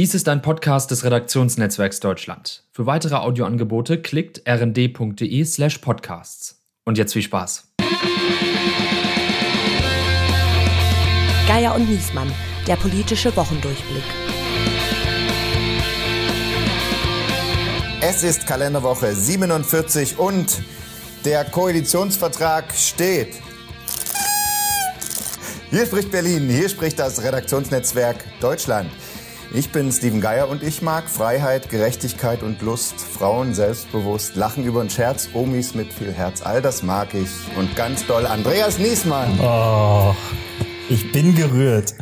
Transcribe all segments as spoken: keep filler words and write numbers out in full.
Dies ist ein Podcast des Redaktionsnetzwerks Deutschland. Für weitere Audioangebote klickt rnd.de slash podcasts. Und jetzt viel Spaß. Geier und Niesmann, der politische Wochendurchblick. Es ist Kalenderwoche siebenundvierzig und der Koalitionsvertrag steht. Hier spricht Berlin, hier spricht das Redaktionsnetzwerk Deutschland. Ich bin Steven Geier und ich mag Freiheit, Gerechtigkeit und Lust, Frauen selbstbewusst, Lachen über den Scherz, Omis mit viel Herz. All das mag ich und ganz doll Andreas Niesmann. Oh, ich bin gerührt.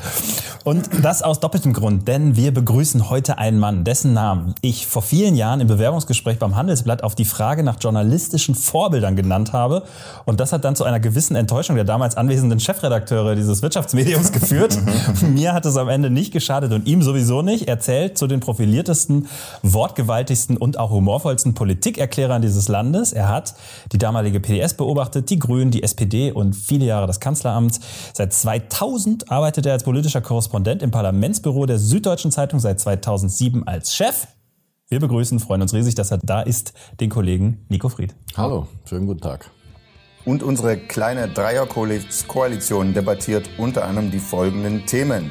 Und das aus doppeltem Grund, denn wir begrüßen heute einen Mann, dessen Namen ich vor vielen Jahren im Bewerbungsgespräch beim Handelsblatt auf die Frage nach journalistischen Vorbildern genannt habe. Und das hat dann zu einer gewissen Enttäuschung der damals anwesenden Chefredakteure dieses Wirtschaftsmediums geführt. Mir hat es am Ende nicht geschadet und ihm sowieso nicht. Er zählt zu den profiliertesten, wortgewaltigsten und auch humorvollsten Politikerklärern dieses Landes. Er hat die damalige P D S beobachtet, die Grünen, die S P D und viele Jahre das Kanzleramt. Seit zweitausend arbeitet er als politischer Korrespondent im Parlamentsbüro der Süddeutschen Zeitung, seit zweitausendsieben als Chef. Wir begrüßen, freuen uns riesig, dass er da ist, den Kollegen Nico Fried. Hallo, schönen guten Tag. Und unsere kleine Dreierkoalition debattiert unter anderem die folgenden Themen.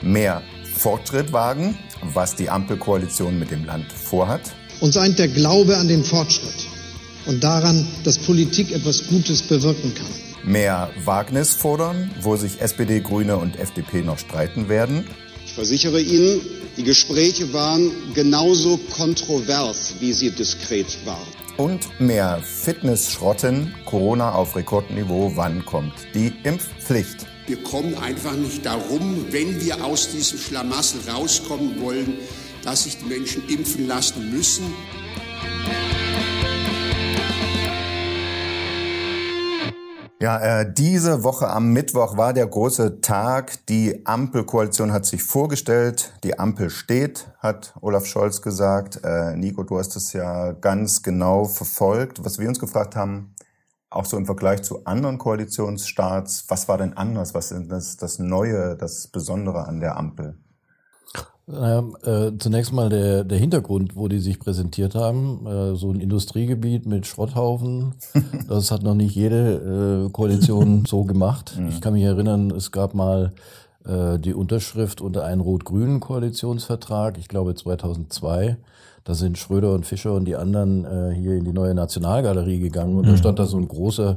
Mehr Fortschritt wagen, was die Ampelkoalition mit dem Land vorhat. Uns eint der Glaube an den Fortschritt und daran, dass Politik etwas Gutes bewirken kann. Mehr Wagnis fordern, wo sich S P D, Grüne und F D P noch streiten werden. Ich versichere Ihnen, die Gespräche waren genauso kontrovers, wie sie diskret waren. Und mehr Fitnessschrotten, Corona auf Rekordniveau, wann kommt die Impfpflicht? Wir kommen einfach nicht darum, wenn wir aus diesem Schlamassel rauskommen wollen, dass sich die Menschen impfen lassen müssen. Ja, äh, diese Woche am Mittwoch war der große Tag. Die Ampelkoalition hat sich vorgestellt. Die Ampel steht, hat Olaf Scholz gesagt. Äh, Nico, du hast es ja ganz genau verfolgt. Was wir uns gefragt haben, auch so im Vergleich zu anderen Koalitionsstaats, was war denn anders? Was ist das, das Neue, das Besondere an der Ampel? Ähm, äh, zunächst mal der, der Hintergrund, wo die sich präsentiert haben. Äh, so ein Industriegebiet mit Schrotthaufen, das hat noch nicht jede äh, Koalition so gemacht. Ja. Ich kann mich erinnern, es gab mal äh, die Unterschrift unter einen rot-grünen Koalitionsvertrag, ich glaube zweitausendzwei. Da sind Schröder und Fischer und die anderen äh, hier in die neue Nationalgalerie gegangen und ja. Da stand da so ein großer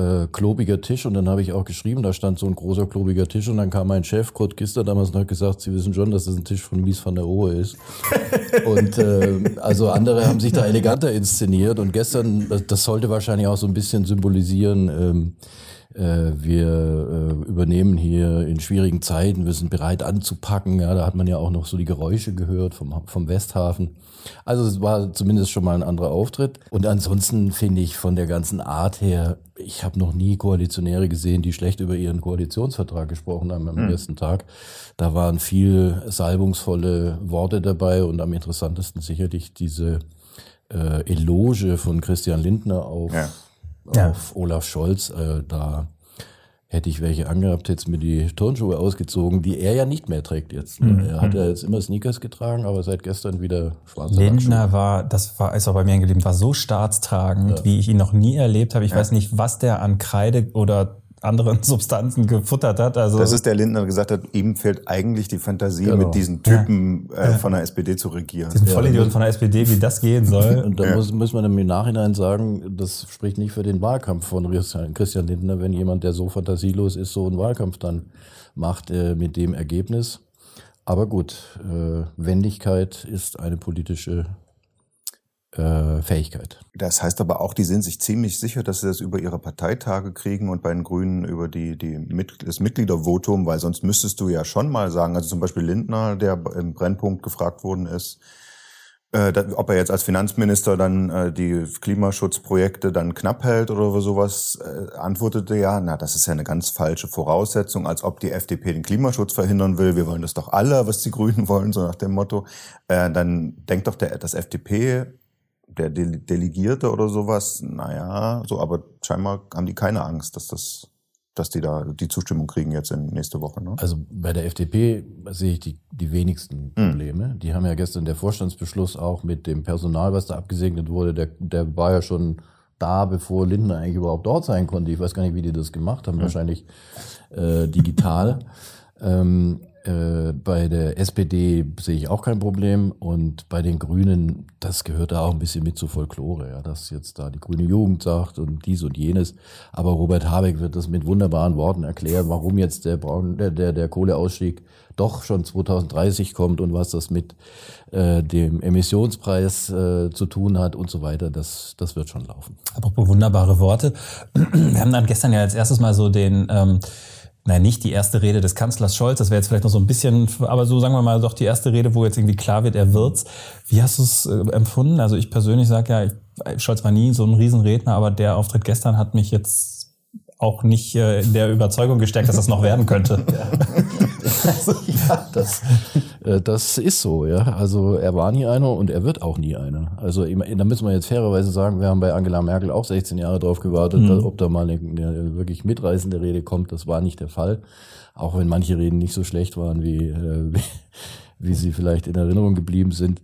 Äh, klobiger Tisch, und dann habe ich auch geschrieben, da stand so ein großer klobiger Tisch, und dann kam mein Chef, Kurt Kister, damals, und hat gesagt, Sie wissen schon, dass das ein Tisch von Mies van der Rohe ist. Und äh, also andere haben sich da eleganter inszeniert, und gestern, das sollte wahrscheinlich auch so ein bisschen symbolisieren, ähm, äh, wir äh, übernehmen hier in schwierigen Zeiten, wir sind bereit anzupacken, ja, da hat man ja auch noch so die Geräusche gehört vom, vom Westhafen. Also es war zumindest schon mal ein anderer Auftritt. Und ansonsten finde ich von der ganzen Art her, ich habe noch nie Koalitionäre gesehen, die schlecht über ihren Koalitionsvertrag gesprochen haben am mhm. ersten Tag. Da waren viel salbungsvolle Worte dabei, und am interessantesten sicherlich diese äh, Eloge von Christian Lindner auf, ja. Ja. auf Olaf Scholz. Äh, da hätte ich welche angehabt, hätte es mir die Turnschuhe ausgezogen, die er ja nicht mehr trägt jetzt. Mhm. Er hat ja jetzt immer Sneakers getragen, aber seit gestern wieder schwarze Lackschuhe. Lindner war, das war, ist auch bei mir geblieben, war so staatstragend, ja. wie ich ihn noch nie erlebt habe. Ich ja. weiß nicht, was der an Kreide oder anderen Substanzen gefuttert hat. Also das ist der Lindner, der gesagt hat, ihm fehlt eigentlich die Fantasie, genau. mit diesen Typen ja. äh, von der S P D zu regieren. Diesen ja. Vollidioten von der S P D, wie das gehen soll. Und da ja. muss, muss man im Nachhinein sagen, das spricht nicht für den Wahlkampf von Christian Lindner, wenn jemand, der so fantasielos ist, so einen Wahlkampf dann macht äh, mit dem Ergebnis. Aber gut, äh, Wendigkeit ist eine politische Fähigkeit. Das heißt aber auch, die sind sich ziemlich sicher, dass sie das über ihre Parteitage kriegen und bei den Grünen über die, die Mit- das Mitgliedervotum, weil sonst müsstest du ja schon mal sagen, also zum Beispiel Lindner, der im Brennpunkt gefragt worden ist, äh, ob er jetzt als Finanzminister dann äh, die Klimaschutzprojekte dann knapp hält oder sowas, äh, antwortete ja, na, das ist ja eine ganz falsche Voraussetzung, als ob die F D P den Klimaschutz verhindern will, wir wollen das doch alle, was die Grünen wollen, so nach dem Motto. Äh, dann denkt doch der, das F D P, der De- Delegierte oder sowas, naja, so, aber scheinbar haben die keine Angst, dass das dass die da die Zustimmung kriegen jetzt in nächste Woche. Ne? Also bei der F D P sehe ich die, die wenigsten Probleme. Mhm. Die haben ja gestern der Vorstandsbeschluss auch mit dem Personal, was da abgesegnet wurde, der, der war ja schon da, bevor Lindner eigentlich überhaupt dort sein konnte. Ich weiß gar nicht, wie die das gemacht haben, mhm. wahrscheinlich äh, digital. ähm, äh, bei der S P D sehe ich auch kein Problem und bei den Grünen, das gehört da auch ein bisschen mit zur Folklore, ja, dass jetzt da die grüne Jugend sagt und dies und jenes. Aber Robert Habeck wird das mit wunderbaren Worten erklären, warum jetzt der, Braun, der, der, der Kohleausstieg doch schon zwanzig dreißig kommt und was das mit äh, dem Emissionspreis äh, zu tun hat und so weiter. Das, das wird schon laufen. Apropos wunderbare Worte. Wir haben dann gestern ja als erstes mal so den... Ähm Nein, nicht die erste Rede des Kanzlers Scholz, das wäre jetzt vielleicht noch so ein bisschen, aber so sagen wir mal doch die erste Rede, wo jetzt irgendwie klar wird, er wird's. Wie hast du es äh, empfunden? Also ich persönlich sage ja, ich, Scholz war nie so ein Riesenredner, aber der Auftritt gestern hat mich jetzt auch nicht äh, in der Überzeugung gestärkt, dass das noch werden könnte. Also, ja, das, äh, das ist so, ja. Also er war nie einer und er wird auch nie einer. Also da müssen wir jetzt fairerweise sagen, wir haben bei Angela Merkel auch sechzehn Jahre drauf gewartet, mhm. ob da mal eine, eine wirklich mitreißende Rede kommt. Das war nicht der Fall. Auch wenn manche Reden nicht so schlecht waren, wie, äh, wie, wie sie vielleicht in Erinnerung geblieben sind.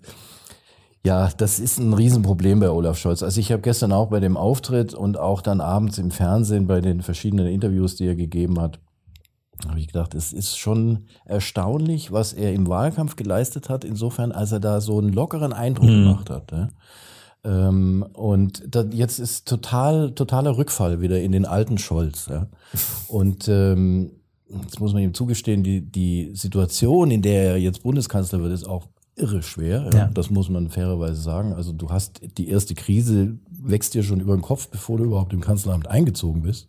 Ja, das ist ein Riesenproblem bei Olaf Scholz. Also ich habe gestern auch bei dem Auftritt und auch dann abends im Fernsehen bei den verschiedenen Interviews, die er gegeben hat, habe ich gedacht, es ist schon erstaunlich, was er im Wahlkampf geleistet hat, insofern, als er da so einen lockeren Eindruck mhm. gemacht hat. Ne? Ähm, und da, jetzt ist total totaler Rückfall wieder in den alten Scholz. Ja? Und ähm, jetzt muss man ihm zugestehen, die, die Situation, in der er jetzt Bundeskanzler wird, ist auch irre schwer. Ja? Ja. Das muss man fairerweise sagen. Also du hast die erste Krise, wächst dir schon über den Kopf, bevor du überhaupt im Kanzleramt eingezogen bist.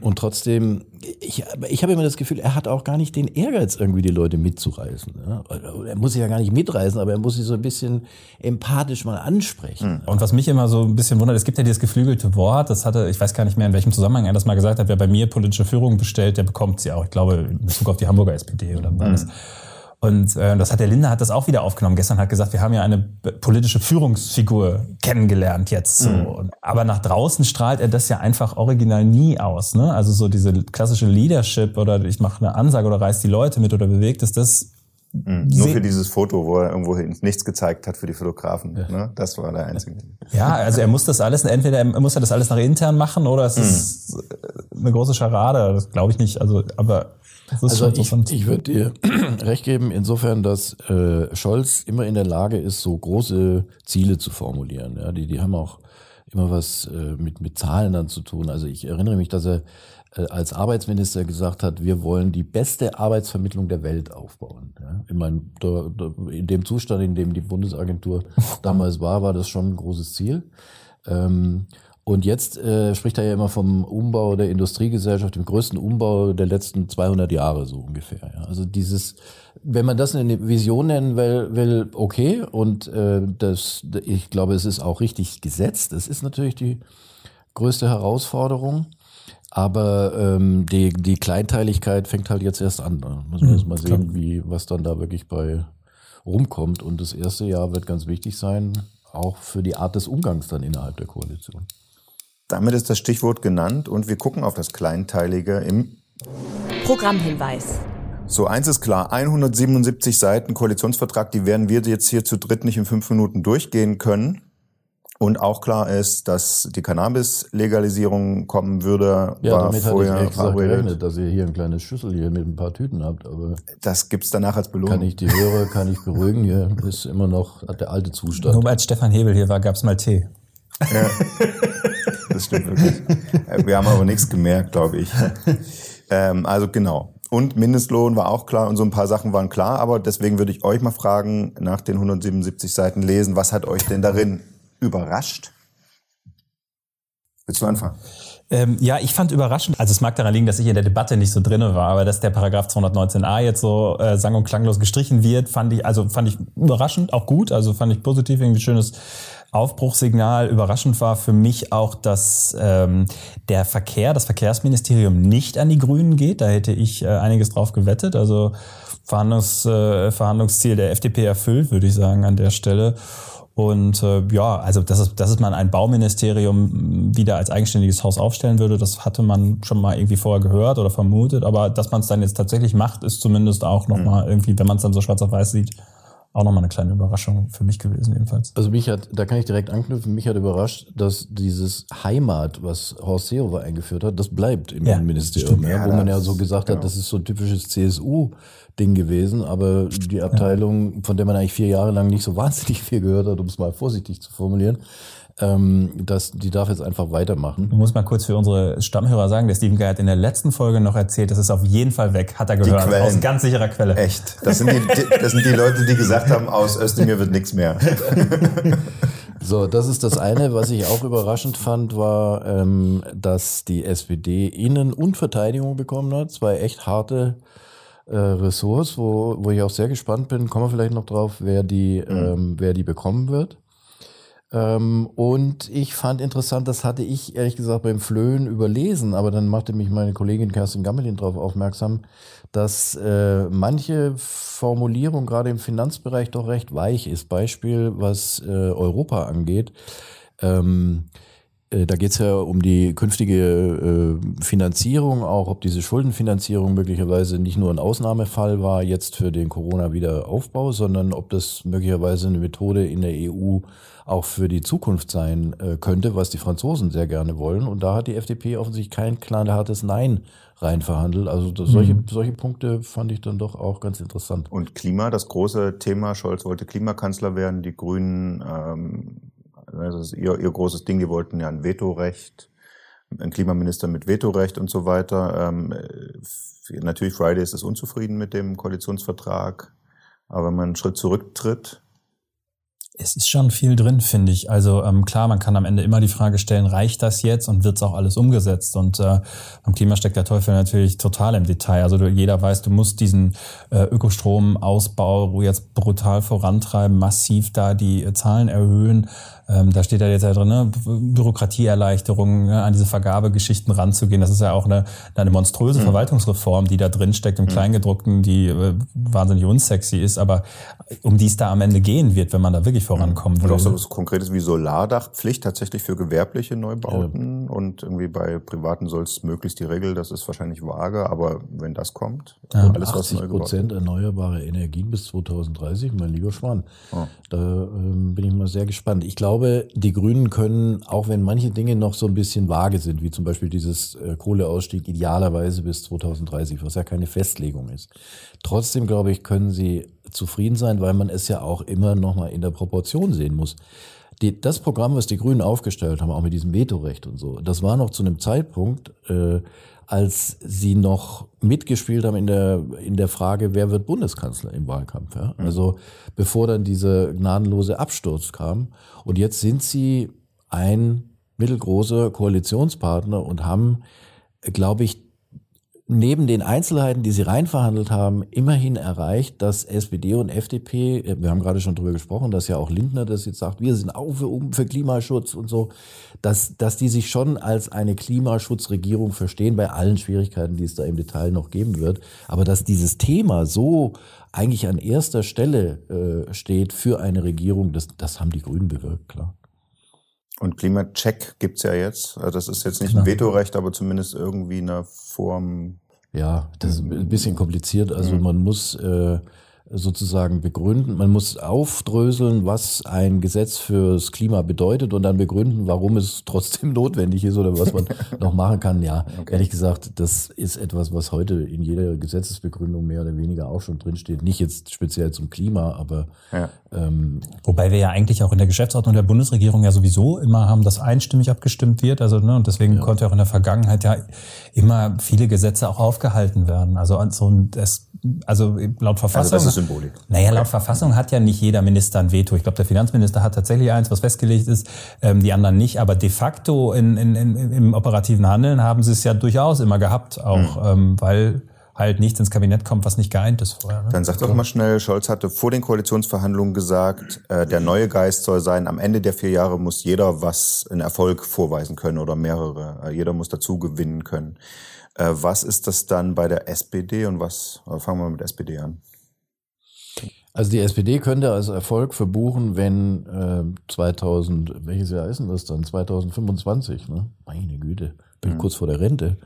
Und trotzdem, ich, ich habe immer das Gefühl, er hat auch gar nicht den Ehrgeiz, irgendwie die Leute mitzureißen. Ja? Er muss sie ja gar nicht mitreißen, aber er muss sie so ein bisschen empathisch mal ansprechen. Und was mich immer so ein bisschen wundert, es gibt ja dieses geflügelte Wort, das hatte, ich weiß gar nicht mehr, in welchem Zusammenhang er das mal gesagt hat, wer bei mir politische Führung bestellt, der bekommt sie auch. Ich glaube, in Bezug auf die Hamburger S P D oder was. Mhm. Und äh, das hat der Lindner hat das auch wieder aufgenommen. Gestern hat gesagt, wir haben ja eine politische Führungsfigur kennengelernt jetzt. So. Mhm. Aber nach draußen strahlt er das ja einfach original nie aus. Ne? Also so diese klassische Leadership oder ich mache eine Ansage oder reiß die Leute mit oder bewegt es das. Mhm. Nur für dieses Foto, wo er irgendwo nichts gezeigt hat für die Fotografen. Ja. Ne? Das war der einzige. Ja, also er muss das alles, entweder er muss ja das alles nach intern machen oder es mhm. ist eine große Scharade. Das glaube ich nicht. Also, aber also ich, ich würde dir recht geben, insofern, dass äh, Scholz immer in der Lage ist, so große Ziele zu formulieren. Ja, die, die haben auch immer was äh, mit, mit Zahlen dann zu tun. Also ich erinnere mich, dass er äh, als Arbeitsminister gesagt hat, wir wollen die beste Arbeitsvermittlung der Welt aufbauen. Ja, ich meine, da, da, in dem Zustand, in dem die Bundesagentur damals war, war das schon ein großes Ziel. Ähm, Und jetzt äh, spricht er ja immer vom Umbau der Industriegesellschaft, dem größten Umbau der letzten zweihundert Jahre so ungefähr. Ja. Also dieses, wenn man das eine Vision nennen will, will okay. Und äh, das, ich glaube, es ist auch richtig gesetzt. Das ist natürlich die größte Herausforderung. Aber ähm, die, die Kleinteiligkeit fängt halt jetzt erst an. Da muss man mhm, jetzt mal sehen, wie was dann da wirklich bei rumkommt. Und das erste Jahr wird ganz wichtig sein, auch für die Art des Umgangs dann innerhalb der Koalition. Damit ist das Stichwort genannt und wir gucken auf das Kleinteilige im Programmhinweis. So, eins ist klar, hundertsiebenundsiebzig Seiten Koalitionsvertrag, die werden wir jetzt hier zu dritt nicht in fünf Minuten durchgehen können. Und auch klar ist, dass die Cannabis-Legalisierung kommen würde. Ja, war damit vorher hatte ich ehrlich gesagt gerechnet, dass ihr hier ein kleines Schüssel hier mit ein paar Tüten habt. Aber das gibt's danach als Belohnung. Kann ich die Hörer, kann ich beruhigen, hier ist immer noch der alte Zustand. Nur als Stefan Hebel hier war, gab's mal Tee. Ja. Das stimmt wirklich. Wir haben aber nichts gemerkt, glaube ich. Ähm, also genau. Und Mindestlohn war auch klar und so ein paar Sachen waren klar. Aber deswegen würde ich euch mal fragen, nach den hundertsiebenundsiebzig Seiten lesen, was hat euch denn darin überrascht? Willst du anfangen? Ähm, ja, ich fand überraschend, also es mag daran liegen, dass ich in der Debatte nicht so drin war, aber dass der Paragraph zweihundertneunzehn a jetzt so äh, sang- und klanglos gestrichen wird, fand ich, also fand ich überraschend, auch gut, also fand ich positiv, irgendwie schönes Aufbruchssignal. Überraschend war für mich auch, dass ähm, der Verkehr, das Verkehrsministerium nicht an die Grünen geht. Da hätte ich äh, einiges drauf gewettet. Also Verhandlungs, äh, Verhandlungsziel der F D P erfüllt, würde ich sagen, an der Stelle. Und äh, ja, also dass es, dass es man ein Bauministerium wieder als eigenständiges Haus aufstellen würde, das hatte man schon mal irgendwie vorher gehört oder vermutet. Aber dass man es dann jetzt tatsächlich macht, ist zumindest auch nochmal mhm. irgendwie, wenn man es dann so schwarz auf weiß sieht, auch nochmal eine kleine Überraschung für mich gewesen jedenfalls. Also mich hat, da kann ich direkt anknüpfen, mich hat überrascht, dass dieses Heimat, was Horst Seehofer eingeführt hat, das bleibt im ja, Innenministerium. Ja, ja, wo man ja so gesagt genau. hat, das ist so ein typisches C S U-Ding gewesen, aber die Abteilung, ja. von der man eigentlich vier Jahre lang nicht so wahnsinnig viel gehört hat, um es mal vorsichtig zu formulieren, ähm, das, die darf jetzt einfach weitermachen. Du musst mal kurz für unsere Stammhörer sagen, der Steven Geier hat in der letzten Folge noch erzählt, das ist auf jeden Fall weg, hat er gehört, aus ganz sicherer Quelle. Echt, das sind die, das sind die Leute, die gesagt haben, aus Özdemir wird nichts mehr. So, das ist das eine. Was ich auch überraschend fand, war, ähm, dass die S P D Innen- und Verteidigung bekommen hat, zwei echt harte äh, Ressorts, wo, wo ich auch sehr gespannt bin, kommen wir vielleicht noch drauf, wer die, mhm. ähm, wer die bekommen wird. Ähm, und ich fand interessant, das hatte ich ehrlich gesagt beim Flöhen überlesen, aber dann machte mich meine Kollegin Kerstin Gammelin darauf aufmerksam, dass äh, manche Formulierung gerade im Finanzbereich doch recht weich ist. Beispiel, was äh, Europa angeht. Ähm, äh, da geht es ja um die künftige äh, Finanzierung, auch ob diese Schuldenfinanzierung möglicherweise nicht nur ein Ausnahmefall war jetzt für den Corona-Wiederaufbau, sondern ob das möglicherweise eine Methode in der E U auch für die Zukunft sein äh, könnte, was die Franzosen sehr gerne wollen. Und da hat die F D P offensichtlich kein knallhartes Nein reinverhandelt. Also das, solche, mhm. solche Punkte fand ich dann doch auch ganz interessant. Und Klima, das große Thema. Scholz wollte Klimakanzler werden. Die Grünen, ähm, das ist ihr, ihr großes Ding, die wollten ja ein Vetorecht, ein Klimaminister mit Vetorecht und so weiter. Ähm, natürlich Fridays ist unzufrieden mit dem Koalitionsvertrag. Aber wenn man einen Schritt zurücktritt, es ist schon viel drin, finde ich. Also ähm, klar, man kann am Ende immer die Frage stellen, reicht das jetzt und wird's auch alles umgesetzt? Und äh, am Klima steckt der Teufel natürlich total im Detail. Also du, jeder weiß, du musst diesen äh, Ökostromausbau jetzt brutal vorantreiben, massiv da die äh, Zahlen erhöhen. Ähm, da steht ja jetzt ja drin, ne? Bürokratieerleichterungen, ne? An diese Vergabegeschichten ranzugehen. Das ist ja auch eine, eine monströse mhm. Verwaltungsreform, die da drin steckt im mhm. Kleingedruckten, die äh, wahnsinnig unsexy ist, aber um die es da am Ende gehen wird, wenn man da wirklich vorankommen will. Und auch so was Konkretes wie Solardachpflicht tatsächlich für gewerbliche Neubauten, ja. und irgendwie bei Privaten soll es möglichst die Regel, das ist wahrscheinlich vage, aber wenn das kommt, ja. alles was neu gebaut wird. achtzig Prozent erneuerbare Energien bis zwanzig dreißig, mein lieber Schwan. Ja. Da ähm, bin ich mal sehr gespannt. Ich glaube, die Grünen können, auch wenn manche Dinge noch so ein bisschen vage sind, wie zum Beispiel dieses äh, Kohleausstieg idealerweise bis zwanzig dreißig, was ja keine Festlegung ist. Trotzdem, glaube ich, können sie zufrieden sein, weil man es ja auch immer nochmal in der Proportion sehen muss. Die, das Programm, was die Grünen aufgestellt haben, auch mit diesem Vetorecht und so, das war noch zu einem Zeitpunkt, äh, als sie noch mitgespielt haben in der, in der Frage, wer wird Bundeskanzler im Wahlkampf. Ja? Also bevor dann dieser gnadenlose Absturz kam. Und jetzt sind sie ein mittelgroßer Koalitionspartner und haben, glaube ich, neben den Einzelheiten, die sie reinverhandelt haben, immerhin erreicht, dass S P D und F D P, wir haben gerade schon drüber gesprochen, dass ja auch Lindner das jetzt sagt, wir sind auch für, für Klimaschutz und so, dass, dass die sich schon als eine Klimaschutzregierung verstehen, bei allen Schwierigkeiten, die es da im Detail noch geben wird. Aber dass dieses Thema so eigentlich an erster Stelle äh, steht für eine Regierung, das, das haben die Grünen bewirkt, klar. Und Klimacheck gibt's ja jetzt. Also das ist jetzt nicht genau. ein Vetorecht, aber zumindest irgendwie eine Form. Ja, das ist ein bisschen kompliziert. Also mhm. man muss äh, sozusagen begründen, man muss aufdröseln, was ein Gesetz fürs Klima bedeutet und dann begründen, warum es trotzdem notwendig ist oder was man noch machen kann. Ja, okay. Ehrlich gesagt, das ist etwas, was heute in jeder Gesetzesbegründung mehr oder weniger auch schon drinsteht. Nicht jetzt speziell zum Klima, aber ja. Ähm, wobei wir ja eigentlich auch in der Geschäftsordnung der Bundesregierung ja sowieso immer haben, dass einstimmig abgestimmt wird. Also ne, und deswegen ja. konnte auch in der Vergangenheit ja immer viele Gesetze auch aufgehalten werden. Also, so ein, das, also laut Verfassung. Also das ist Symbolik. Naja, laut okay. Verfassung hat ja nicht jeder Minister ein Veto. Ich glaube, der Finanzminister hat tatsächlich eins, was festgelegt ist, ähm, die anderen nicht. Aber de facto in, in, in, im operativen Handeln haben sie es ja durchaus immer gehabt, auch mhm. ähm, weil halt nichts ins Kabinett kommt, was nicht geeint ist vorher. Ne? Dann sag doch mal schnell, Scholz hatte vor den Koalitionsverhandlungen gesagt, äh, der neue Geist soll sein, am Ende der vier Jahre muss jeder was, einen Erfolg vorweisen können oder mehrere. Äh, jeder muss dazu gewinnen können. Äh, was ist das dann bei der S P D und was, äh, fangen wir mit S P D an? Also die S P D könnte als Erfolg verbuchen, wenn äh, zweitausend, welches Jahr ist denn das dann? zweitausendfünfundzwanzig, ne? Meine Güte, bin ja. kurz vor der Rente.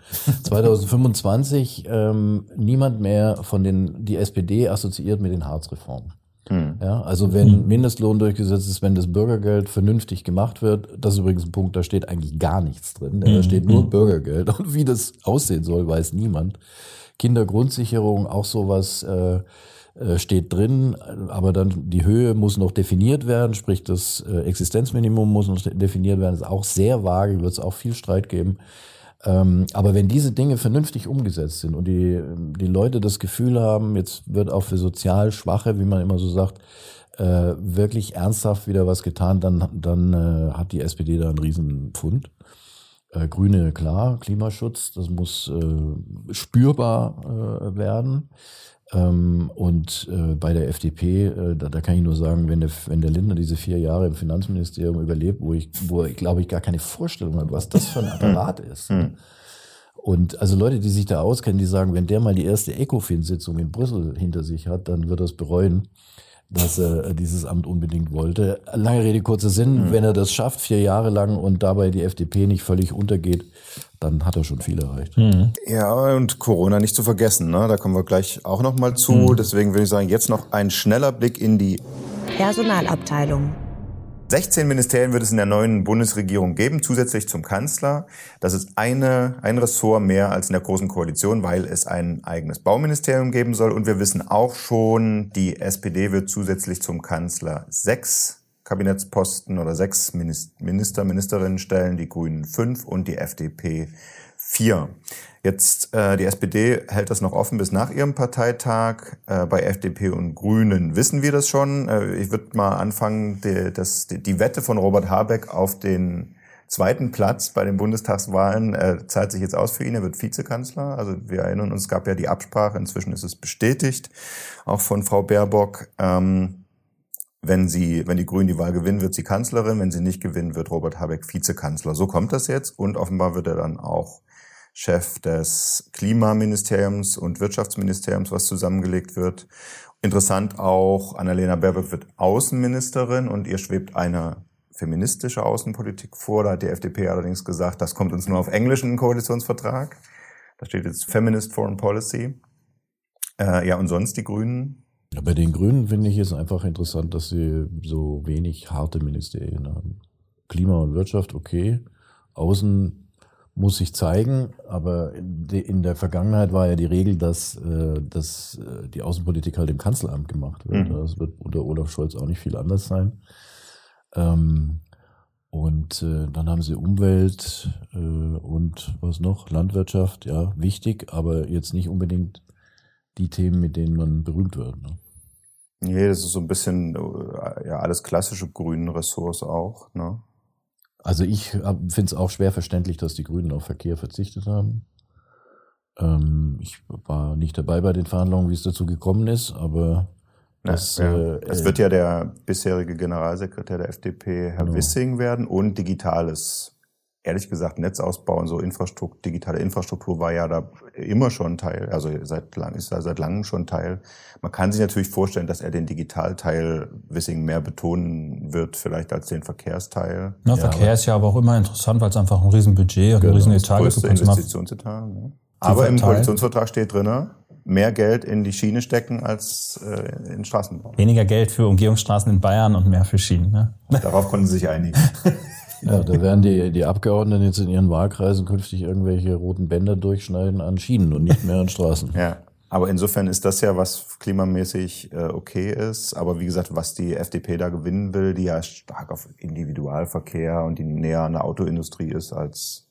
zweitausendfünfundzwanzig ähm, niemand mehr von den, die S P D assoziiert mit den Hartz-Reformen. Mhm. Ja, also wenn Mindestlohn durchgesetzt ist, wenn das Bürgergeld vernünftig gemacht wird, das ist übrigens ein Punkt, da steht eigentlich gar nichts drin. Mhm. Da steht nur Bürgergeld und wie das aussehen soll, weiß niemand. Kindergrundsicherung, auch sowas, äh, steht drin, aber dann die Höhe muss noch definiert werden, sprich das Existenzminimum muss noch definiert werden, ist auch sehr vage, wird es auch viel Streit geben. Aber wenn diese Dinge vernünftig umgesetzt sind und die, die Leute das Gefühl haben, jetzt wird auch für sozial Schwache, wie man immer so sagt, wirklich ernsthaft wieder was getan, dann, dann hat die S P D da einen riesen Pfund. Grüne, klar, Klimaschutz, das muss spürbar werden. Ähm, und äh, bei der F D P, äh, da, da kann ich nur sagen, wenn der, wenn der Lindner diese vier Jahre im Finanzministerium überlebt, wo ich, wo ich glaube ich gar keine Vorstellung habe, was das für ein Apparat ist. Ne? Und also Leute, die sich da auskennen, die sagen, wenn der mal die erste ECOFIN-Sitzung in Brüssel hinter sich hat, dann wird er es bereuen, dass er dieses Amt unbedingt wollte. Lange Rede, kurzer Sinn, mhm. wenn er das schafft, vier Jahre lang und dabei die F D P nicht völlig untergeht, dann hat er schon viel erreicht. Mhm. Ja, und Corona nicht zu vergessen, ne? Da kommen wir gleich auch nochmal zu. Mhm. Deswegen würde ich sagen, jetzt noch ein schneller Blick in die Personalabteilung. sechzehn Ministerien wird es in der neuen Bundesregierung geben, zusätzlich zum Kanzler. Das ist eine, ein Ressort mehr als in der Großen Koalition, weil es ein eigenes Bauministerium geben soll. Und wir wissen auch schon, die S P D wird zusätzlich zum Kanzler sechs Kabinettsposten oder sechs Minister, Ministerinnen stellen, die Grünen fünf und die F D P vier. Jetzt, äh, die S P D hält das noch offen bis nach ihrem Parteitag. Äh, bei F D P und Grünen wissen wir das schon. Äh, ich würde mal anfangen, die, das, die, die Wette von Robert Habeck auf den zweiten Platz bei den Bundestagswahlen äh, zahlt sich jetzt aus für ihn. Er wird Vizekanzler. Also wir erinnern uns, es gab ja die Absprache. Inzwischen ist es bestätigt, auch von Frau Baerbock. Ähm, Wenn sie, wenn die Grünen die Wahl gewinnen, wird sie Kanzlerin. Wenn sie nicht gewinnen, wird Robert Habeck Vizekanzler. So kommt das jetzt. Und offenbar wird er dann auch Chef des Klimaministeriums und Wirtschaftsministeriums, was zusammengelegt wird. Interessant auch, Annalena Baerbock wird Außenministerin und ihr schwebt eine feministische Außenpolitik vor. Da hat die F D P allerdings gesagt, das kommt uns nur auf englischen Koalitionsvertrag. Da steht jetzt Feminist Foreign Policy. Äh, ja, und sonst die Grünen. Ja, bei den Grünen finde ich es einfach interessant, dass sie so wenig harte Ministerien haben. Klima und Wirtschaft, okay. Außen muss sich zeigen, aber in der Vergangenheit war ja die Regel, dass, dass die Außenpolitik halt im Kanzleramt gemacht wird. Mhm. Das wird unter Olaf Scholz auch nicht viel anders sein. Und dann haben sie Umwelt und was noch? Landwirtschaft, ja, wichtig, aber jetzt nicht unbedingt die Themen, mit denen man berühmt wird. Ne? Nee, das ist so ein bisschen ja alles klassische grüne Ressorts auch. Ne? Also ich finde es auch schwer verständlich, dass die Grünen auf Verkehr verzichtet haben. Ähm, ich war nicht dabei bei den Verhandlungen, wie es dazu gekommen ist, aber ja, das, ja. Äh, es wird ja der bisherige Generalsekretär der F D P, Herr genau. Wissing, werden und Digitales. Ehrlich gesagt, Netzausbau und so Infrastruktur, digitale Infrastruktur war ja da immer schon Teil, also seit lang, ist da seit langem schon Teil. Man kann sich natürlich vorstellen, dass er den Digitalteil Wissing mehr betonen wird, vielleicht als den Verkehrsteil. Na, ja, Verkehr ist ja aber auch immer interessant, weil es einfach ein Riesenbudget und genau, ein Riesenetat ist. Investitionsetat. Ne? Aber im Koalitionsvertrag steht drin, mehr Geld in die Schiene stecken als äh, in Straßenbau. Weniger Geld für Umgehungsstraßen in Bayern und mehr für Schienen. Ne? Darauf konnten sie sich einigen. Ja, da werden die, die Abgeordneten jetzt in ihren Wahlkreisen künftig irgendwelche roten Bänder durchschneiden an Schienen und nicht mehr an Straßen. Ja, aber insofern ist das ja, was klimamäßig äh, okay ist. Aber wie gesagt, was die F D P da gewinnen will, die ja stark auf Individualverkehr und die näher an der Autoindustrie ist als,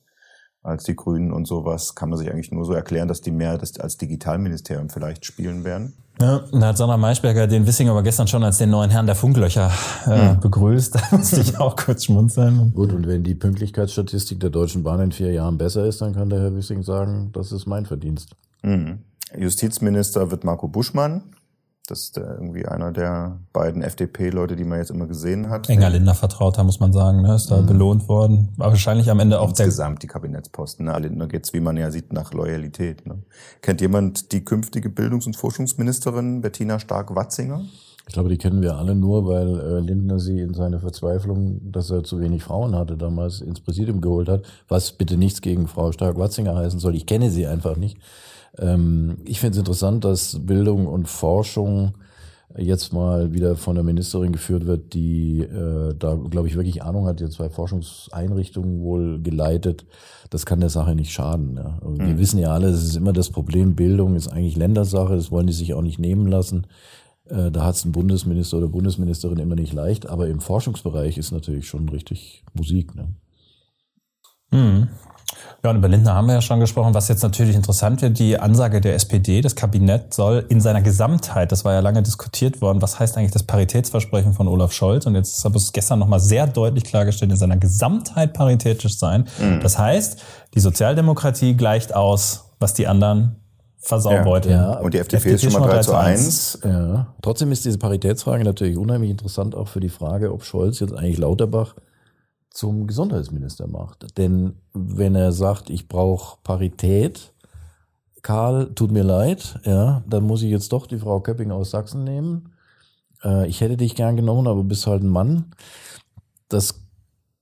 als die Grünen und sowas, kann man sich eigentlich nur so erklären, dass die mehr das als Digitalministerium vielleicht spielen werden. Ja, da hat Sandra Maischberger den Wissing aber gestern schon als den neuen Herrn der Funklöcher äh, mhm. begrüßt. Da musste ich auch kurz schmunzeln. Gut, und wenn die Pünktlichkeitsstatistik der Deutschen Bahn in vier Jahren besser ist, dann kann der Herr Wissing sagen, das ist mein Verdienst. Mhm. Justizminister wird Marco Buschmann. Das ist irgendwie einer der beiden F D P-Leute, die man jetzt immer gesehen hat. Enger Lindner-Vertrauter, muss man sagen, ne? Ist da mhm. belohnt worden. Aber wahrscheinlich am Ende auch der... Insgesamt die Kabinettsposten. Ne? Lindner geht's, wie man ja sieht, nach Loyalität. Ne? Kennt jemand die künftige Bildungs- und Forschungsministerin Bettina Stark-Watzinger? Ich glaube, die kennen wir alle nur, weil äh, Lindner sie in seiner Verzweiflung, dass er zu wenig Frauen hatte, damals ins Präsidium geholt hat, was bitte nichts gegen Frau Stark-Watzinger heißen soll. Ich kenne sie einfach nicht. Ähm, ich finde es interessant, dass Bildung und Forschung jetzt mal wieder von der Ministerin geführt wird, die äh, da, glaube ich, wirklich Ahnung hat, die zwei Forschungseinrichtungen wohl geleitet. Das kann der Sache nicht schaden. Ja. Also mhm. Wir wissen ja alle, es ist immer das Problem, Bildung ist eigentlich Ländersache, das wollen die sich auch nicht nehmen lassen. Äh, da hat es ein Bundesminister oder Bundesministerin immer nicht leicht, aber im Forschungsbereich ist natürlich schon richtig Musik. Ne? Mhm. Ja, und über Lindner haben wir ja schon gesprochen. Was jetzt natürlich interessant wird, die Ansage der S P D, das Kabinett soll in seiner Gesamtheit, das war ja lange diskutiert worden, was heißt eigentlich das Paritätsversprechen von Olaf Scholz? Und jetzt habe ich es gestern nochmal sehr deutlich klargestellt, in seiner Gesamtheit paritätisch sein. Mhm. Das heißt, die Sozialdemokratie gleicht aus, was die anderen versaubeuten. Ja, ja. Und die F D P, F D P ist schon mal drei zu eins. Ja. Trotzdem ist diese Paritätsfrage natürlich unheimlich interessant, auch für die Frage, ob Scholz jetzt eigentlich Lauterbach zum Gesundheitsminister macht. Denn wenn er sagt, ich brauche Parität, Karl, tut mir leid, ja, dann muss ich jetzt doch die Frau Köpping aus Sachsen nehmen. Äh, ich hätte dich gern genommen, aber bist halt ein Mann. Das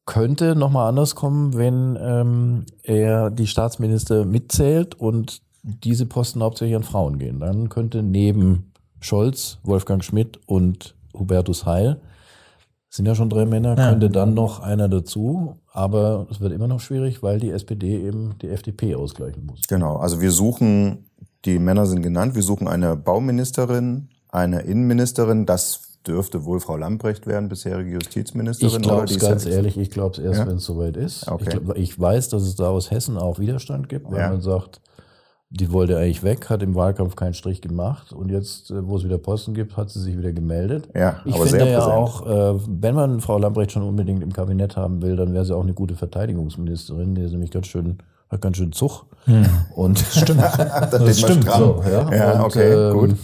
könnte nochmal anders kommen, wenn ähm, er die Staatsminister mitzählt und diese Posten hauptsächlich an Frauen gehen. Dann könnte neben Scholz, Wolfgang Schmidt und Hubertus Heil, sind ja schon drei Männer, könnte ja dann noch einer dazu, aber es wird immer noch schwierig, weil die S P D eben die F D P ausgleichen muss. Genau, also wir suchen, die Männer sind genannt, wir suchen eine Bauministerin, eine Innenministerin, das dürfte wohl Frau Lambrecht werden, bisherige Justizministerin. Ich glaube es ganz ehrlich, ich glaube es erst, ja? wenn es soweit ist. Okay. Ich, glaub, ich weiß, dass es da aus Hessen auch Widerstand gibt, weil ja. man sagt, die wollte eigentlich weg, hat im Wahlkampf keinen Strich gemacht und jetzt, wo es wieder Posten gibt, hat sie sich wieder gemeldet. Ja, ich aber finde sehr ja präsent. Auch, wenn man Frau Lambrecht schon unbedingt im Kabinett haben will, dann wäre sie auch eine gute Verteidigungsministerin, die ist nämlich ganz schön, hat ganz schön Zug. Hm. Und stimmt. das das stimmt. So, ja, ja und, okay, ähm, gut.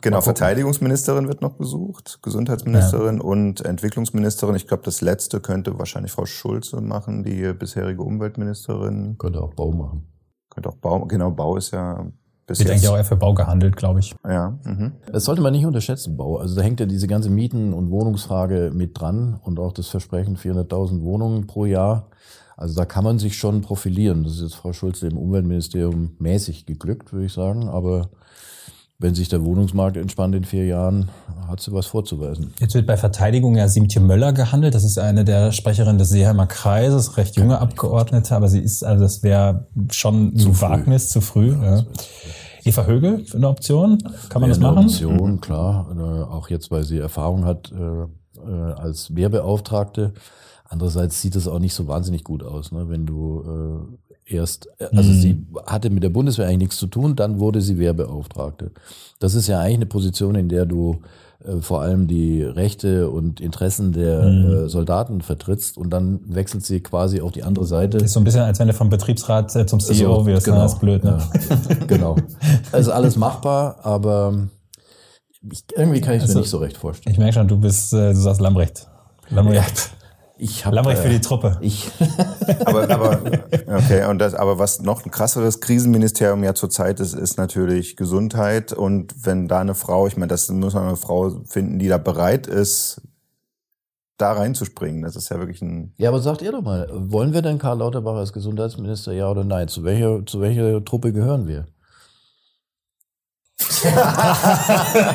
Genau, Verteidigungsministerin wird noch besucht, Gesundheitsministerin ja. und Entwicklungsministerin. Ich glaube, das letzte könnte wahrscheinlich Frau Schulze machen, die bisherige Umweltministerin. Könnte auch Bau machen. Könnte auch Bau, genau, Bau ist ja bis jetzt. Wird eigentlich auch eher für Bau gehandelt, glaube ich. Ja. Mhm. Das sollte man nicht unterschätzen, Bau. Also da hängt ja diese ganze Mieten- und Wohnungsfrage mit dran und auch das Versprechen vierhunderttausend Wohnungen pro Jahr. Also da kann man sich schon profilieren. Das ist jetzt Frau Schulze im Umweltministerium mäßig geglückt, würde ich sagen. Aber wenn sich der Wohnungsmarkt entspannt in vier Jahren, hat sie was vorzuweisen. Jetzt wird bei Verteidigung ja Simtje Möller gehandelt. Das ist eine der Sprecherinnen des Seeheimer Kreises, recht junge Abgeordnete, aber sie ist, also das wäre schon zu Wagnis, zu früh. Ja, ja. Eva Högel für eine Option, kann man das machen? Eine Option, klar. Äh, auch jetzt, weil sie Erfahrung hat äh, als Wehrbeauftragte. Andererseits sieht es auch nicht so wahnsinnig gut aus, ne? Wenn du äh, Erst, also mhm. sie hatte mit der Bundeswehr eigentlich nichts zu tun, dann wurde sie Wehrbeauftragte. Das ist ja eigentlich eine Position, in der du äh, vor allem die Rechte und Interessen der mhm. äh, Soldaten vertrittst und dann wechselt sie quasi auf die andere Seite. Das ist so ein bisschen, als wenn du vom Betriebsrat äh, zum C E O so, wirst, genau. Das ist blöd, ne? Ja. Genau. Also alles machbar, aber ich, irgendwie kann ich es also, mir nicht so recht vorstellen. Ich merke schon, du bist, äh, du sagst Lambrecht. Lambrecht. Ja. Ich hab, Lambrecht für die Truppe. Ich. aber, aber, okay, und das, aber was noch ein krasseres Krisenministerium ja zurzeit ist, ist natürlich Gesundheit. Und wenn da eine Frau, ich meine, das muss man eine Frau finden, die da bereit ist, da reinzuspringen. Das ist ja wirklich ein. Ja, aber sagt ihr doch mal, wollen wir denn Karl Lauterbach als Gesundheitsminister, ja oder nein? Zu welcher, zu welcher Truppe gehören wir? Ja,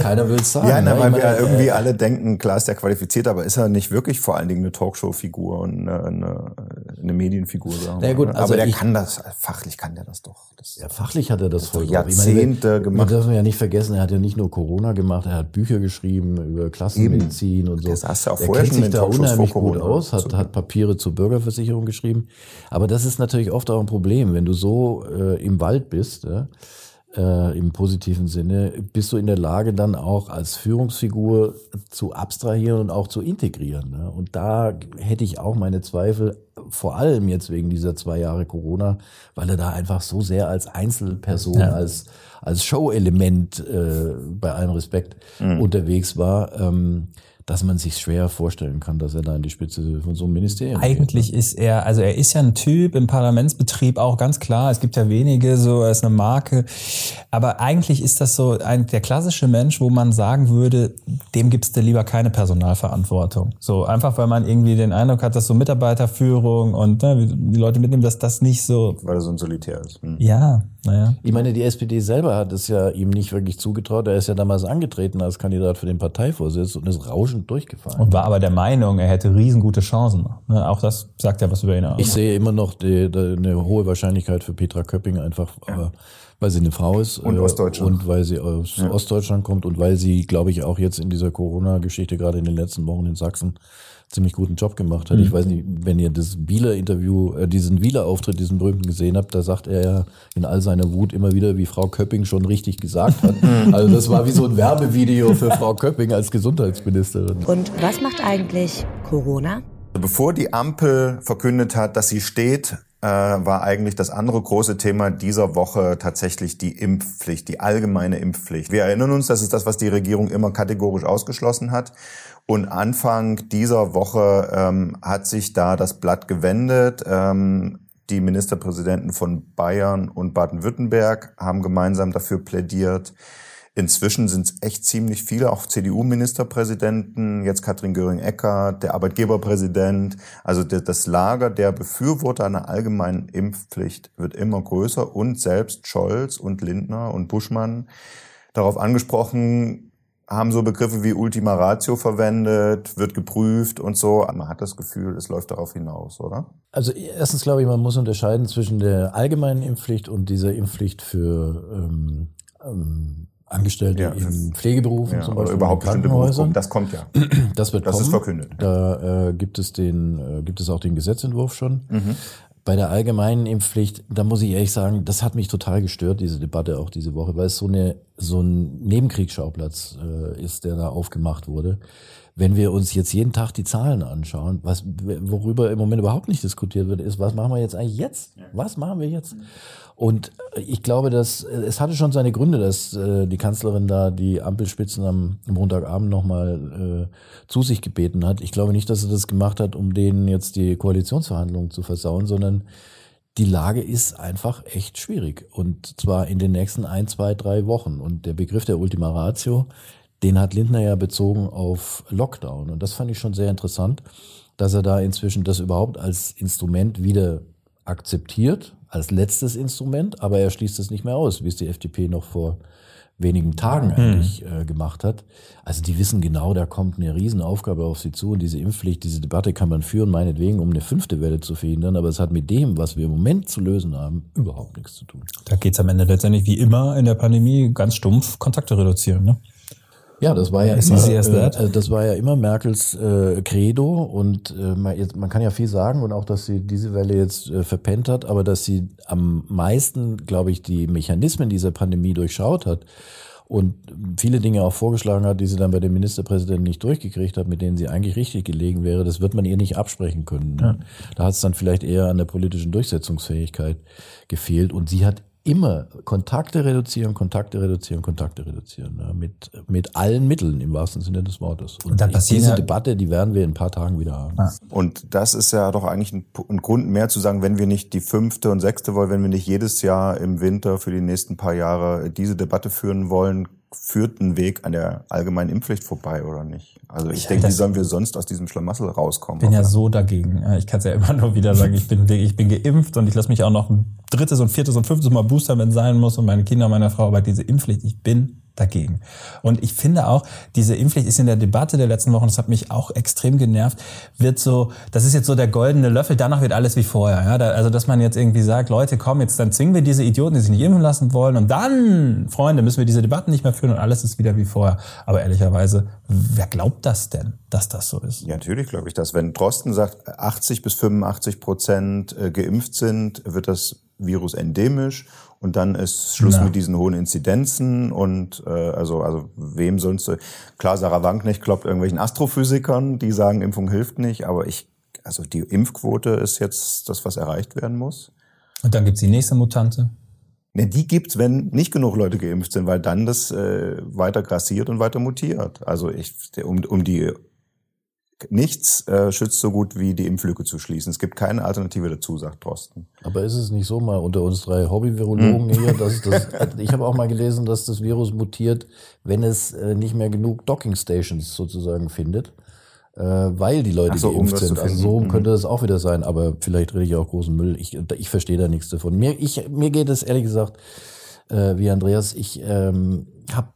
keiner will es sagen. Ja, na, ne? Weil meine, wir irgendwie äh, alle denken, klar ist er qualifiziert, aber ist er nicht wirklich vor allen Dingen eine Talkshow-Figur und eine, eine, eine Medienfigur? Sagen wir. Gut, also aber der ich, kann das, fachlich kann der das doch. Das, ja, fachlich hat er das, das voll Jahrzehnte meine, gemacht. Das dürfen wir ja nicht vergessen, er hat ja nicht nur Corona gemacht, er hat Bücher geschrieben über Klassenmedizin Eben. und so. Das hast du auch er vorher kennt schon sich da unheimlich gut aus, hat, hat Papiere zur Bürgerversicherung geschrieben. Aber das ist natürlich oft auch ein Problem, wenn du so äh, im Wald bist, ja? Äh, im positiven Sinne, bist du in der Lage, dann auch als Führungsfigur zu abstrahieren und auch zu integrieren. Ne? Und da hätte ich auch meine Zweifel, vor allem jetzt wegen dieser zwei Jahre Corona, weil er da einfach so sehr als Einzelperson, ja. als, als Show-Element, äh, bei allem Respekt, mhm. unterwegs war. Ähm, dass man sich schwer vorstellen kann, dass er da in die Spitze von so einem Ministerium eigentlich geht, ne? Ist er, also er ist ja ein Typ im Parlamentsbetrieb auch ganz klar, es gibt ja wenige, so er ist eine Marke, aber eigentlich ist das so ein, der klassische Mensch, wo man sagen würde, dem gibst du lieber keine Personalverantwortung. So einfach, weil man irgendwie den Eindruck hat, dass so Mitarbeiterführung und ne, die Leute mitnehmen, dass das nicht so... Weil er so ein Solitär ist. Hm. Ja, naja. Ich meine, die S P D selber hat es ja ihm nicht wirklich zugetraut, er ist ja damals angetreten als Kandidat für den Parteivorsitz und ist rauschend durchgefallen. Und war aber der Meinung, er hätte riesengute Chancen. Auch das sagt ja was über ihn aus. Ich sehe immer noch die, die, eine hohe Wahrscheinlichkeit für Petra Köpping, einfach ja. weil sie eine Frau ist und, äh, und weil sie aus ja. Ostdeutschland kommt und weil sie, glaube ich, auch jetzt in dieser Corona-Geschichte gerade in den letzten Wochen in Sachsen ziemlich guten Job gemacht hat. Mhm. Ich weiß nicht, wenn ihr das Bieler-Interview, äh, diesen Bieler-Auftritt, diesen berühmten gesehen habt, da sagt er ja in all seiner Wut immer wieder, wie Frau Köpping schon richtig gesagt hat. Also das war wie so ein Werbevideo für Frau Köpping als Gesundheitsministerin. Und was macht eigentlich Corona? Bevor die Ampel verkündet hat, dass sie steht, äh, war eigentlich das andere große Thema dieser Woche tatsächlich die Impfpflicht, die allgemeine Impfpflicht. Wir erinnern uns, das ist das, was die Regierung immer kategorisch ausgeschlossen hat. Und Anfang dieser Woche ähm, hat sich da das Blatt gewendet. Ähm, die Ministerpräsidenten von Bayern und Baden-Württemberg haben gemeinsam dafür plädiert. Inzwischen sind es echt ziemlich viele, auch C D U-Ministerpräsidenten, jetzt Katrin Göring-Eckardt, der Arbeitgeberpräsident. Also das Lager der Befürworter einer allgemeinen Impfpflicht wird immer größer. Und selbst Scholz und Lindner und Buschmann darauf angesprochen, haben so Begriffe wie Ultima Ratio verwendet, wird geprüft und so. Man hat das Gefühl, es läuft darauf hinaus, oder? Also erstens glaube ich, man muss unterscheiden zwischen der allgemeinen Impfpflicht und dieser Impfpflicht für ähm, ähm, Angestellte ja, in Pflegeberufen ja, zum Beispiel. Oder überhaupt bestimmte Berufe. Das kommt ja. Das wird das kommen. Ist verkündet. Da äh, gibt es den, äh, gibt es auch den Gesetzentwurf schon. Mhm. Bei der allgemeinen Impfpflicht, da muss ich ehrlich sagen, das hat mich total gestört, diese Debatte auch diese Woche, weil es so eine so ein Nebenkriegsschauplatz äh, ist, der da aufgemacht wurde. Wenn wir uns jetzt jeden Tag die Zahlen anschauen, was worüber im Moment überhaupt nicht diskutiert wird, ist, was machen wir jetzt eigentlich jetzt? Was machen wir jetzt? Und ich glaube, dass es hatte schon seine Gründe, dass äh, die Kanzlerin da die Ampelspitzen am Montagabend nochmal äh, zu sich gebeten hat. Ich glaube nicht, dass sie das gemacht hat, um denen jetzt die Koalitionsverhandlungen zu versauen, sondern die Lage ist einfach echt schwierig. Und zwar in den nächsten ein, zwei, drei Wochen. Und der Begriff der Ultima Ratio, den hat Lindner ja bezogen auf Lockdown. Und das fand ich schon sehr interessant, dass er da inzwischen das überhaupt als Instrument wieder akzeptiert, als letztes Instrument, aber er schließt es nicht mehr aus, wie es die F D P noch vor wenigen Tagen eigentlich äh, gemacht hat. Also die wissen genau, da kommt eine Riesenaufgabe auf sie zu und diese Impfpflicht, diese Debatte kann man führen, meinetwegen, um eine fünfte Welle zu verhindern, aber es hat mit dem, was wir im Moment zu lösen haben, überhaupt nichts zu tun. Da geht's am Ende letztendlich wie immer in der Pandemie ganz stumpf Kontakte reduzieren, ne? Ja, das war ja immer, äh, das war ja immer Merkels äh, Credo und äh, man, jetzt, man kann ja viel sagen und auch, dass sie diese Welle jetzt äh, verpennt hat, aber dass sie am meisten, glaube ich, die Mechanismen dieser Pandemie durchschaut hat und viele Dinge auch vorgeschlagen hat, die sie dann bei dem Ministerpräsidenten nicht durchgekriegt hat, mit denen sie eigentlich richtig gelegen wäre, das wird man ihr nicht absprechen können. Ne? Ja. Da hat es dann vielleicht eher an der politischen Durchsetzungsfähigkeit gefehlt und sie hat immer Kontakte reduzieren, Kontakte reduzieren, Kontakte reduzieren. Ja, mit, mit allen Mitteln im wahrsten Sinne des Wortes. Und, und ich, diese ja, Debatte, die werden wir in ein paar Tagen wieder haben. Und das ist ja doch eigentlich ein, ein Grund mehr zu sagen, wenn wir nicht die fünfte und sechste wollen, wenn wir nicht jedes Jahr im Winter für die nächsten paar Jahre diese Debatte führen wollen, führt ein Weg an der allgemeinen Impfpflicht vorbei, oder nicht? Also ich ja, denke, wie sollen wir sonst aus diesem Schlamassel rauskommen? Ich bin ja so dagegen. Ich kann es ja immer nur wieder sagen, ich bin, ich bin geimpft und ich lasse mich auch noch ein drittes und viertes und fünftes Mal boostern, wenn es sein muss und meine Kinder und meine Frau, aber diese Impfpflicht, ich bin dagegen. Und ich finde auch, diese Impfpflicht ist in der Debatte der letzten Wochen, das hat mich auch extrem genervt, wird so, das ist jetzt so der goldene Löffel, danach wird alles wie vorher. Ja? Da, also dass man jetzt irgendwie sagt, Leute, komm, jetzt dann zwingen wir diese Idioten, die sich nicht impfen lassen wollen und dann, Freunde, müssen wir diese Debatten nicht mehr führen und alles ist wieder wie vorher. Aber ehrlicherweise, wer glaubt das denn, dass das so ist? Ja, natürlich glaube ich das. Wenn Drosten sagt, achtzig bis fünfundachtzig Prozent geimpft sind, wird das Virus endemisch. Und dann ist Schluss ja. mit diesen hohen Inzidenzen und äh, also also wem sonst? Klar, Sarah Wagenknecht glaubt irgendwelchen Astrophysikern, die sagen, Impfung hilft nicht, aber ich also die Impfquote ist jetzt das, was erreicht werden muss. Und dann gibt's die nächste Mutante. Ne, die gibt's, wenn nicht genug Leute geimpft sind, weil dann das äh, weiter grassiert und weiter mutiert. Also ich um um die nichts äh, schützt so gut wie die Impflücke zu schließen. Es gibt keine Alternative dazu, sagt Drosten. Aber ist es nicht so, mal unter uns drei Hobby-Virologen hier, dass das, ich habe auch mal gelesen, dass das Virus mutiert, wenn es äh, nicht mehr genug Docking-Stations sozusagen findet, äh, weil die Leute so, geimpft um sind. Also so mhm. könnte das auch wieder sein, aber vielleicht rede ich auch großen Müll. Ich, ich verstehe da nichts davon. Mir, ich, mir geht es ehrlich gesagt, äh, wie Andreas, ich ähm, habe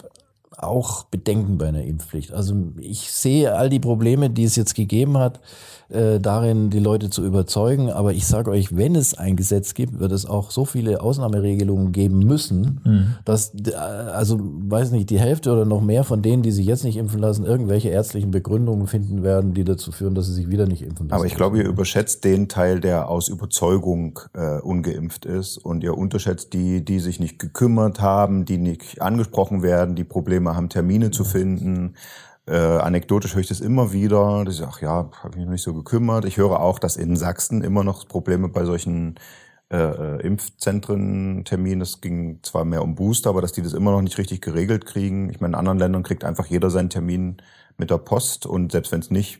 auch Bedenken bei einer Impfpflicht. Also ich sehe all die Probleme, die es jetzt gegeben hat, äh, darin die Leute zu überzeugen. Aber ich sage euch, wenn es ein Gesetz gibt, wird es auch so viele Ausnahmeregelungen geben müssen, mhm. dass, also weiß nicht, die Hälfte oder noch mehr von denen, die sich jetzt nicht impfen lassen, irgendwelche ärztlichen Begründungen finden werden, die dazu führen, dass sie sich wieder nicht impfen lassen. Aber ich glaube, ihr überschätzt den Teil, der aus Überzeugung äh, ungeimpft ist, und ihr unterschätzt die, die sich nicht gekümmert haben, die nicht angesprochen werden, die Probleme haben, Termine zu finden. Äh, anekdotisch höre ich das immer wieder. Das ist, ach ja, habe mich noch nicht so gekümmert. Ich höre auch, dass in Sachsen immer noch Probleme bei solchen äh, Impfzentren-Terminen, es ging zwar mehr um Booster, aber dass die das immer noch nicht richtig geregelt kriegen. Ich meine, in anderen Ländern kriegt einfach jeder seinen Termin mit der Post, und selbst wenn es nicht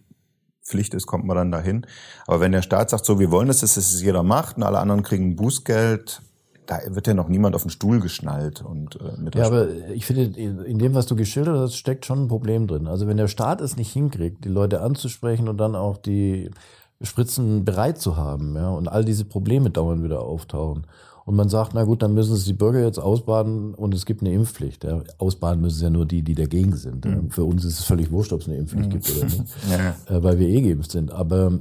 Pflicht ist, kommt man dann dahin. Aber wenn der Staat sagt, so, wir wollen das, dass es jeder macht und alle anderen kriegen Bußgeld, da wird ja noch niemand auf den Stuhl geschnallt. Und, äh, mit ja, aber ich finde, in dem, was du geschildert hast, steckt schon ein Problem drin. Also wenn der Staat es nicht hinkriegt, die Leute anzusprechen und dann auch die Spritzen bereit zu haben, ja, und all diese Probleme dauernd wieder auftauchen. Und man sagt, na gut, dann müssen es die Bürger jetzt ausbaden und es gibt eine Impfpflicht. Ja. Ausbaden müssen es ja nur die, die dagegen sind. Mhm. Für uns ist es völlig wurscht, ob es eine Impfpflicht mhm. gibt oder nicht, ja. äh, weil wir eh geimpft sind. Aber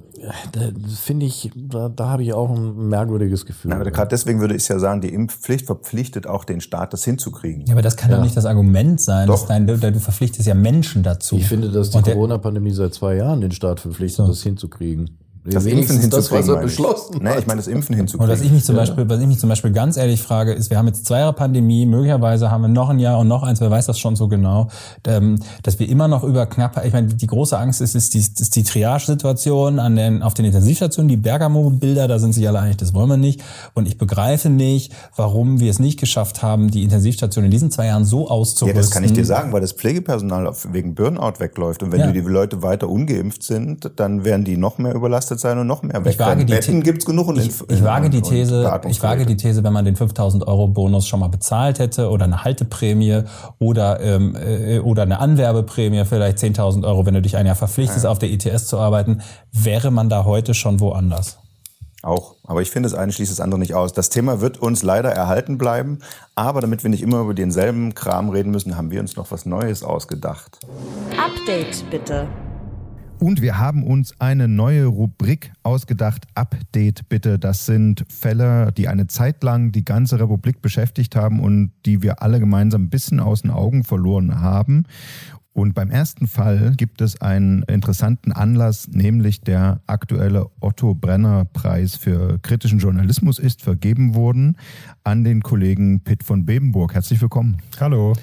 da finde ich, da, da habe ich auch ein merkwürdiges Gefühl. Aber gerade deswegen würde ich ja sagen, die Impfpflicht verpflichtet auch den Staat, das hinzukriegen. Ja, aber das kann ja doch nicht das Argument sein. Dass dein, du verpflichtest ja Menschen dazu. Ich finde, dass die und Corona-Pandemie seit zwei Jahren den Staat verpflichtet, so. das hinzukriegen. Das Impfen hinzukriegen, das, was er beschlossen hat. Nee, ich meine das Impfen hinzukriegen. Und was ich mich zum Beispiel, was ich mich zum Beispiel ganz ehrlich frage, ist, wir haben jetzt zwei Jahre Pandemie, möglicherweise haben wir noch ein Jahr und noch eins, wer weiß das schon so genau, dass wir immer noch über knapp, ich meine, die große Angst ist, ist die, ist die Triage-Situation an den, auf den Intensivstationen, die Bergamo-Bilder, da sind sich alle einig, das wollen wir nicht. Und ich begreife nicht, warum wir es nicht geschafft haben, die Intensivstationen in diesen zwei Jahren so auszurüsten. Ja, das kann ich dir sagen, weil das Pflegepersonal wegen Burnout wegläuft. Und wenn ja. die Leute weiter ungeimpft sind, dann werden die noch mehr überlastet sein und noch mehr weg. Ich wage die Betten gibt's genug und ich, ich, ich wage die These, ich wage die These, wenn man den fünftausend Euro Bonus schon mal bezahlt hätte oder eine Halteprämie oder ähm, äh, oder eine Anwerbeprämie, vielleicht zehntausend Euro, wenn du dich ein Jahr verpflichtest, ja. auf der I T S zu arbeiten, wäre man da heute schon woanders. Auch. Aber ich finde, das eine schließt das andere nicht aus. Das Thema wird uns leider erhalten bleiben, aber damit wir nicht immer über denselben Kram reden müssen, haben wir uns noch was Neues ausgedacht. Update bitte. Und wir haben uns eine neue Rubrik ausgedacht, Update bitte. Das sind Fälle, die eine Zeit lang die ganze Republik beschäftigt haben und die wir alle gemeinsam ein bisschen aus den Augen verloren haben. Und beim ersten Fall gibt es einen interessanten Anlass, nämlich der aktuelle Otto-Brenner-Preis für kritischen Journalismus ist vergeben worden an den Kollegen Pitt von Bebenburg. Herzlich willkommen. Hallo.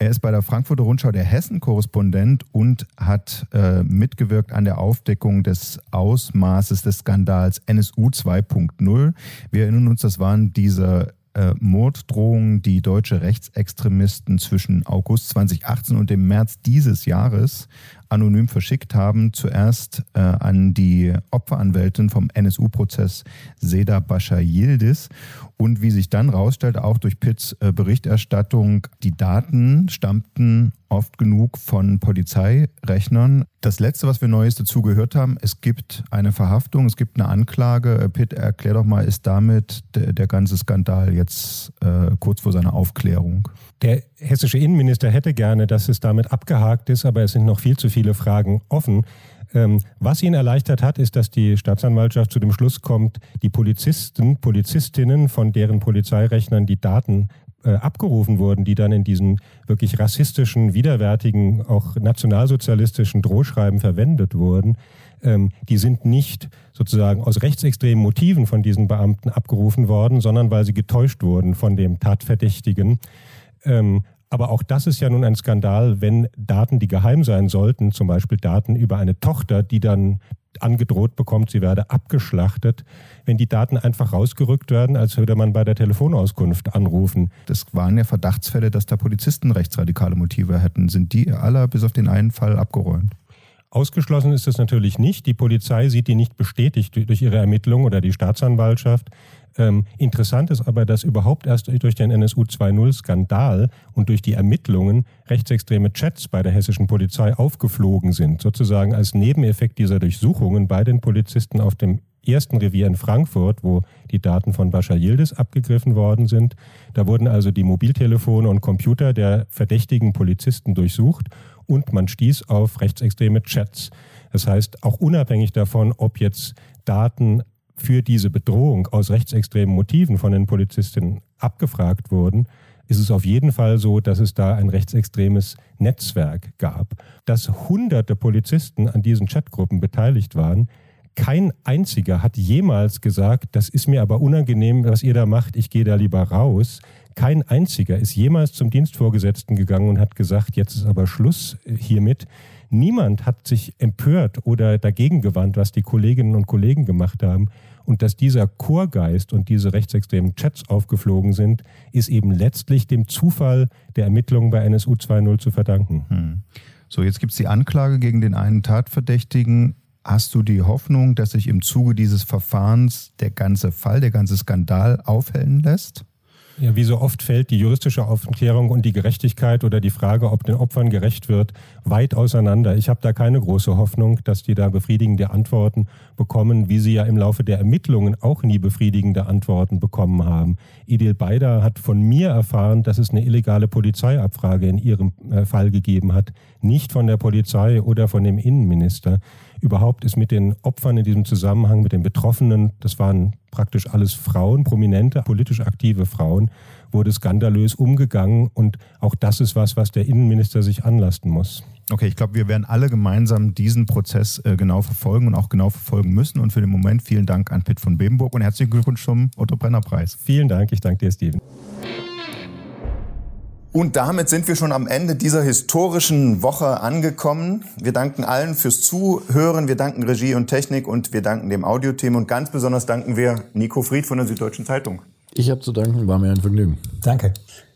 Er ist bei der Frankfurter Rundschau der Hessen-Korrespondent und hat äh, mitgewirkt an der Aufdeckung des Ausmaßes des Skandals N S U zwei Punkt null. Wir erinnern uns, das waren diese äh, Morddrohungen, die deutsche Rechtsextremisten zwischen August zweitausendachtzehn und dem März dieses Jahres anonym verschickt haben. Zuerst äh, an die Opferanwältin vom N S U-Prozess Seda Başay Yıldız. Und wie sich dann rausstellte, auch durch Pitts Berichterstattung, die Daten stammten oft genug von Polizeirechnern. Das Letzte, was wir Neues dazu gehört haben, es gibt eine Verhaftung, es gibt eine Anklage. Pitt, erklär doch mal, ist damit der, der ganze Skandal jetzt äh, kurz vor seiner Aufklärung? Der hessische Innenminister hätte gerne, dass es damit abgehakt ist, aber es sind noch viel zu viele Fragen offen. Was ihn erleichtert hat, ist, dass die Staatsanwaltschaft zu dem Schluss kommt, die Polizisten, Polizistinnen, von deren Polizeirechnern die Daten äh, abgerufen wurden, die dann in diesen wirklich rassistischen, widerwärtigen, auch nationalsozialistischen Drohschreiben verwendet wurden, ähm, die sind nicht sozusagen aus rechtsextremen Motiven von diesen Beamten abgerufen worden, sondern weil sie getäuscht wurden von dem Tatverdächtigen. Ähm, Aber auch das ist ja nun ein Skandal, wenn Daten, die geheim sein sollten, zum Beispiel Daten über eine Tochter, die dann angedroht bekommt, sie werde abgeschlachtet, wenn die Daten einfach rausgerückt werden, als würde man bei der Telefonauskunft anrufen. Das waren ja Verdachtsfälle, dass da Polizisten rechtsradikale Motive hätten. Sind die alle bis auf den einen Fall abgeräumt? Ausgeschlossen ist es natürlich nicht. Die Polizei sieht die nicht bestätigt durch ihre Ermittlungen oder die Staatsanwaltschaft. Ähm, interessant ist aber, dass überhaupt erst durch den N S U zwei Punkt null Skandal und durch die Ermittlungen rechtsextreme Chats bei der hessischen Polizei aufgeflogen sind, sozusagen als Nebeneffekt dieser Durchsuchungen bei den Polizisten auf dem ersten Revier in Frankfurt, wo die Daten von Başay Yıldız abgegriffen worden sind. Da wurden also die Mobiltelefone und Computer der verdächtigen Polizisten durchsucht und man stieß auf rechtsextreme Chats. Das heißt, auch unabhängig davon, ob jetzt Daten für diese Bedrohung aus rechtsextremen Motiven von den Polizistinnen abgefragt wurden, ist es auf jeden Fall so, dass es da ein rechtsextremes Netzwerk gab. Dass hunderte Polizisten an diesen Chatgruppen beteiligt waren, kein einziger hat jemals gesagt, das ist mir aber unangenehm, was ihr da macht, ich gehe da lieber raus. Kein einziger ist jemals zum Dienstvorgesetzten gegangen und hat gesagt, jetzt ist aber Schluss hiermit. Niemand hat sich empört oder dagegen gewandt, was die Kolleginnen und Kollegen gemacht haben. Und dass dieser Chorgeist und diese rechtsextremen Chats aufgeflogen sind, ist eben letztlich dem Zufall der Ermittlungen bei N S U zwei Punkt null zu verdanken. Hm. So, jetzt gibt es die Anklage gegen den einen Tatverdächtigen. Hast du die Hoffnung, dass sich im Zuge dieses Verfahrens der ganze Fall, der ganze Skandal aufhellen lässt? Ja, wie so oft fällt die juristische Aufklärung und die Gerechtigkeit oder die Frage, ob den Opfern gerecht wird, weit auseinander. Ich habe da keine große Hoffnung, dass die da befriedigende Antworten bekommen, wie sie ja im Laufe der Ermittlungen auch nie befriedigende Antworten bekommen haben. Idil Baida hat von mir erfahren, dass es eine illegale Polizeiabfrage in ihrem Fall gegeben hat. Nicht von der Polizei oder von dem Innenminister. Überhaupt ist mit den Opfern in diesem Zusammenhang, mit den Betroffenen, das waren praktisch alles Frauen, prominente, politisch aktive Frauen, wurde skandalös umgegangen. Und auch das ist was, was der Innenminister sich anlasten muss. Okay, ich glaube, wir werden alle gemeinsam diesen Prozess äh, genau verfolgen und auch genau verfolgen müssen. Und für den Moment vielen Dank an Pitt von Bebenburg und herzlichen Glückwunsch zum Otto-Brenner-Preis. Vielen Dank, ich danke dir, Steven. Und damit sind wir schon am Ende dieser historischen Woche angekommen. Wir danken allen fürs Zuhören, wir danken Regie und Technik und wir danken dem Audioteam. Und ganz besonders danken wir Nico Fried von der Süddeutschen Zeitung. Ich habe zu danken, war mir ein Vergnügen. Danke.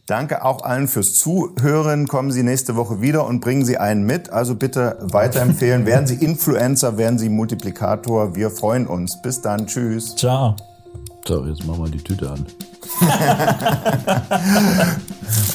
Danke auch allen fürs Zuhören. Kommen Sie nächste Woche wieder und bringen Sie einen mit. Also bitte weiterempfehlen. Werden Sie Influencer, werden Sie Multiplikator. Wir freuen uns. Bis dann. Tschüss. Ciao. So, jetzt machen wir die Tüte an.